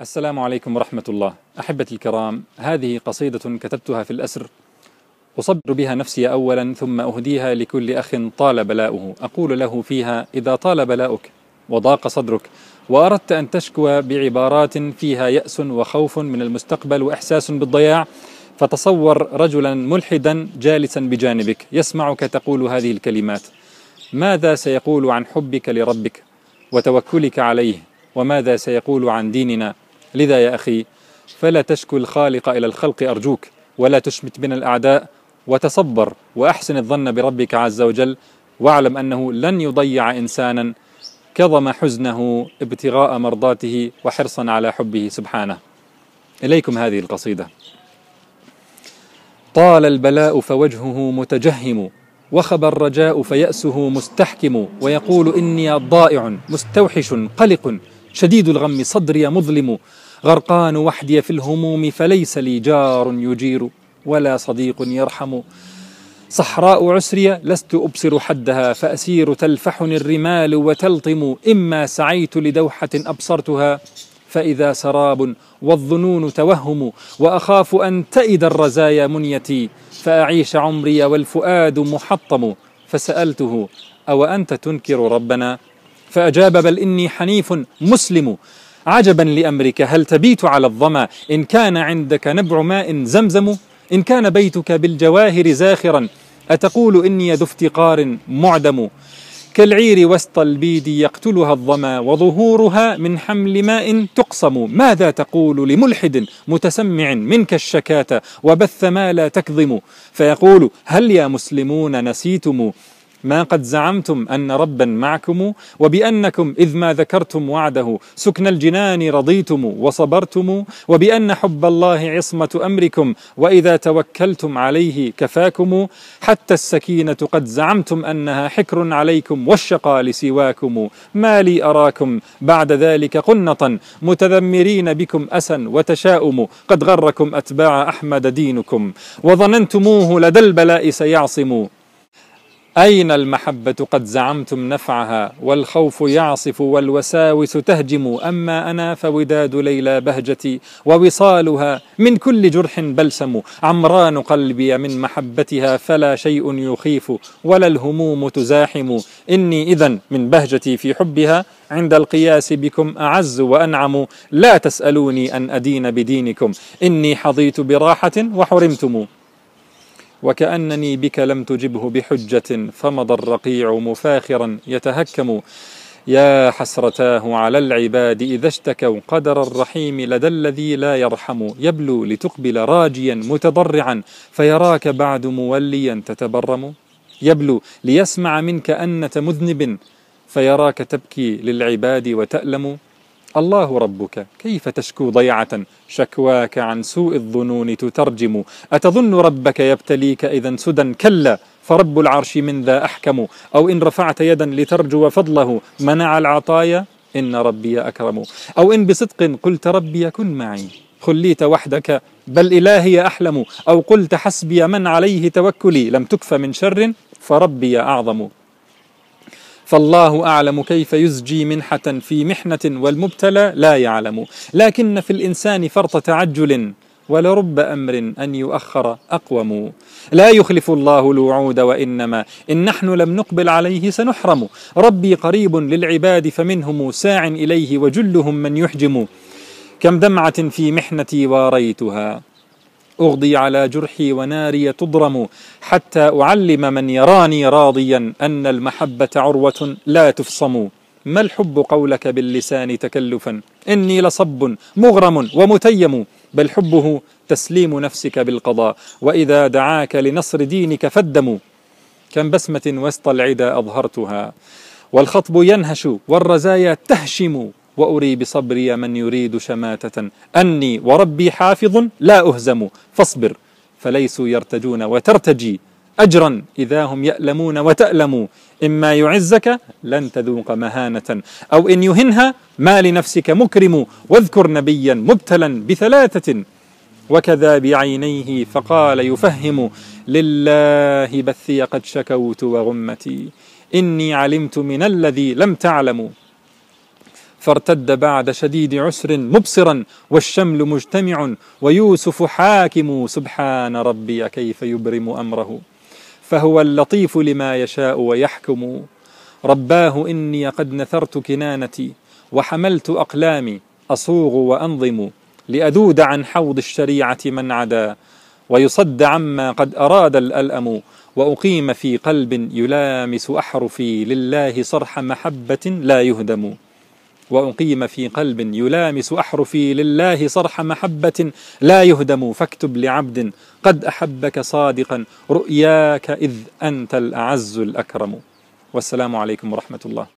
السلام عليكم ورحمة الله. أحبتي الكرام، هذه قصيدة كتبتها في الأسر، أصبر بها نفسي أولا ثم أهديها لكل أخ طال بلاؤه. أقول له فيها: إذا طال بلاؤك وضاق صدرك وأردت أن تشكوى بعبارات فيها يأس وخوف من المستقبل وإحساس بالضياع، فتصور رجلا ملحدا جالسا بجانبك يسمعك تقول هذه الكلمات: ماذا سيقول عن حبك لربك وتوكلك عليه، وماذا سيقول عن ديننا؟ لذا يا أخي فلا تشكو الخالق إلى الخلق أرجوك، ولا تشمت بنا الأعداء، وتصبر وأحسن الظن بربك عز وجل، واعلم أنه لن يضيع إنسانا كظم حزنه ابتغاء مرضاته وحرصا على حبه سبحانه. إليكم هذه القصيدة. طال البلاء فوجهه متجهم، وخب الرجاء فيأسه مستحكم، ويقول إني ضائع مستوحش قلق، شديد الغم صدري مظلم، غرقان وحدي في الهموم، فليس لي جار يجير ولا صديق يرحم، صحراء عسري لست أبصر حدها، فأسير تلفحني الرمال وتلطم، إما سعيت لدوحة أبصرتها فإذا سراب، والظنون توهم، وأخاف أن تئد الرزايا منيتي، فأعيش عمري والفؤاد محطم، فسألته: أو أنت تنكر ربنا؟ فأجاب: بل إني حنيف مسلم. عجبا لأمرك، هل تبيت على الظما؟ إن كان عندك نبع ماء زمزم، إن كان بيتك بالجواهر زاخرا، أتقول إني ذو افتقار معدم، كالعير وسط البيد يقتلها الظما، وظهورها من حمل ماء تقسم، ماذا تقول لملحد متسمع منك الشكاة وبث ما لا تكظم؟ فيقول: هل يا مسلمون نسيتم ما قد زعمتم أن ربا معكم، وبأنكم إذ ما ذكرتم وعده سكن الجنان رضيتم وصبرتم، وبأن حب الله عصمة أمركم، وإذا توكلتم عليه كفاكم، حتى السكينة قد زعمتم أنها حكر عليكم، والشقاء لسواكم، ما لي أراكم بعد ذلك قنطا، متذمرين بكم أسا وتشاؤم، قد غركم أتباع أحمد دينكم، وظننتموه لدى البلاء سيعصم، أين المحبة قد زعمتم نفعها، والخوف يعصف والوساوس تهجم، أما أنا فوداد ليلى بهجتي، ووصالها من كل جرح بلسم، عمران قلبي من محبتها فلا شيء يخيف، ولا الهموم تزاحم، إني إذن من بهجتي في حبها عند القياس بكم أعز وأنعم، لا تسألوني أن أدين بدينكم، إني حظيت براحة وحرمتم، وكأنني بك لم تجبه بحجة، فمضى الرقيع مفاخرا يتهكم، يا حسرتاه على العباد إذا اشتكوا، قدر الرحيم لدى الذي لا يرحم، يبلو لتقبل راجيا متضرعا، فيراك بعد موليا تتبرم، يبلو ليسمع منك أنة مذنب، فيراك تبكي للعباد وتألم، الله ربك كيف تشكو ضيعة، شكواك عن سوء الظنون تترجم، أتظن ربك يبتليك إذا سدى، كلا فرب العرش من ذا أحكم، أو إن رفعت يدا لترجو فضله، منع العطايا إن ربي أكرم، أو إن بصدق قلت ربي كن معي، خليت وحدك بل إلهي أحلم، أو قلت حسبي من عليه توكلي، لم تكف من شر فربي أعظم، فالله أعلم كيف يزجي منحة في محنة، والمبتلى لا يعلم، لكن في الإنسان فرط تعجل، ولرب أمر أن يؤخر أقوم، لا يخلف الله الوعود، وإنما إن نحن لم نقبل عليه سنحرم، ربي قريب للعباد فمنهم ساع إليه، وجلهم من يحجم، كم دمعة في محنتي واريتها، أغضي على جرحي وناري تضرم، حتى أعلم من يراني راضيا أن المحبة عروة لا تفصم، ما الحب قولك باللسان تكلفا، إني لصب مغرم ومتيم، بل حبه تسليم نفسك بالقضاء، وإذا دعاك لنصر دينك فدم، كم بسمة وسط العدا أظهرتها، والخطب ينهش والرزايا تهشم، وأري بصبري من يريد شماتة، أني وربي حافظ لا أهزم، فاصبر فليسوا يرتجون وترتجي أجرا، إذا هم يألمون وتألموا، إما يعزك لن تذوق مهانة، أو إن يهنها ما لنفسك مكرم، واذكر نبيا مبتلا بثلاثة، وكذا بعينيه فقال يفهم، لله بثي قد شكوت وغمتي، إني علمت من الذي لم تعلموا، فارتد بعد شديد عسر مبصرا والشمل مجتمع ويوسف حاكم سبحان ربي كيف يبرم أمره فهو اللطيف لما يشاء ويحكم رباه إني قد نثرت كنانتي وحملت أقلامي أصوغ وأنظم لأذود عن حوض الشريعة من عدا ويصد عما قد أراد الألأم وأقيم في قلب يلامس أحرفي لله صرح محبة لا يهدم وأقيم في قلب يلامس أحرفي لله صرح محبة لا يهدم فاكتب لعبد قد أحبك صادقا رؤياك إذ أنت الأعز الأكرم والسلام عليكم ورحمة الله.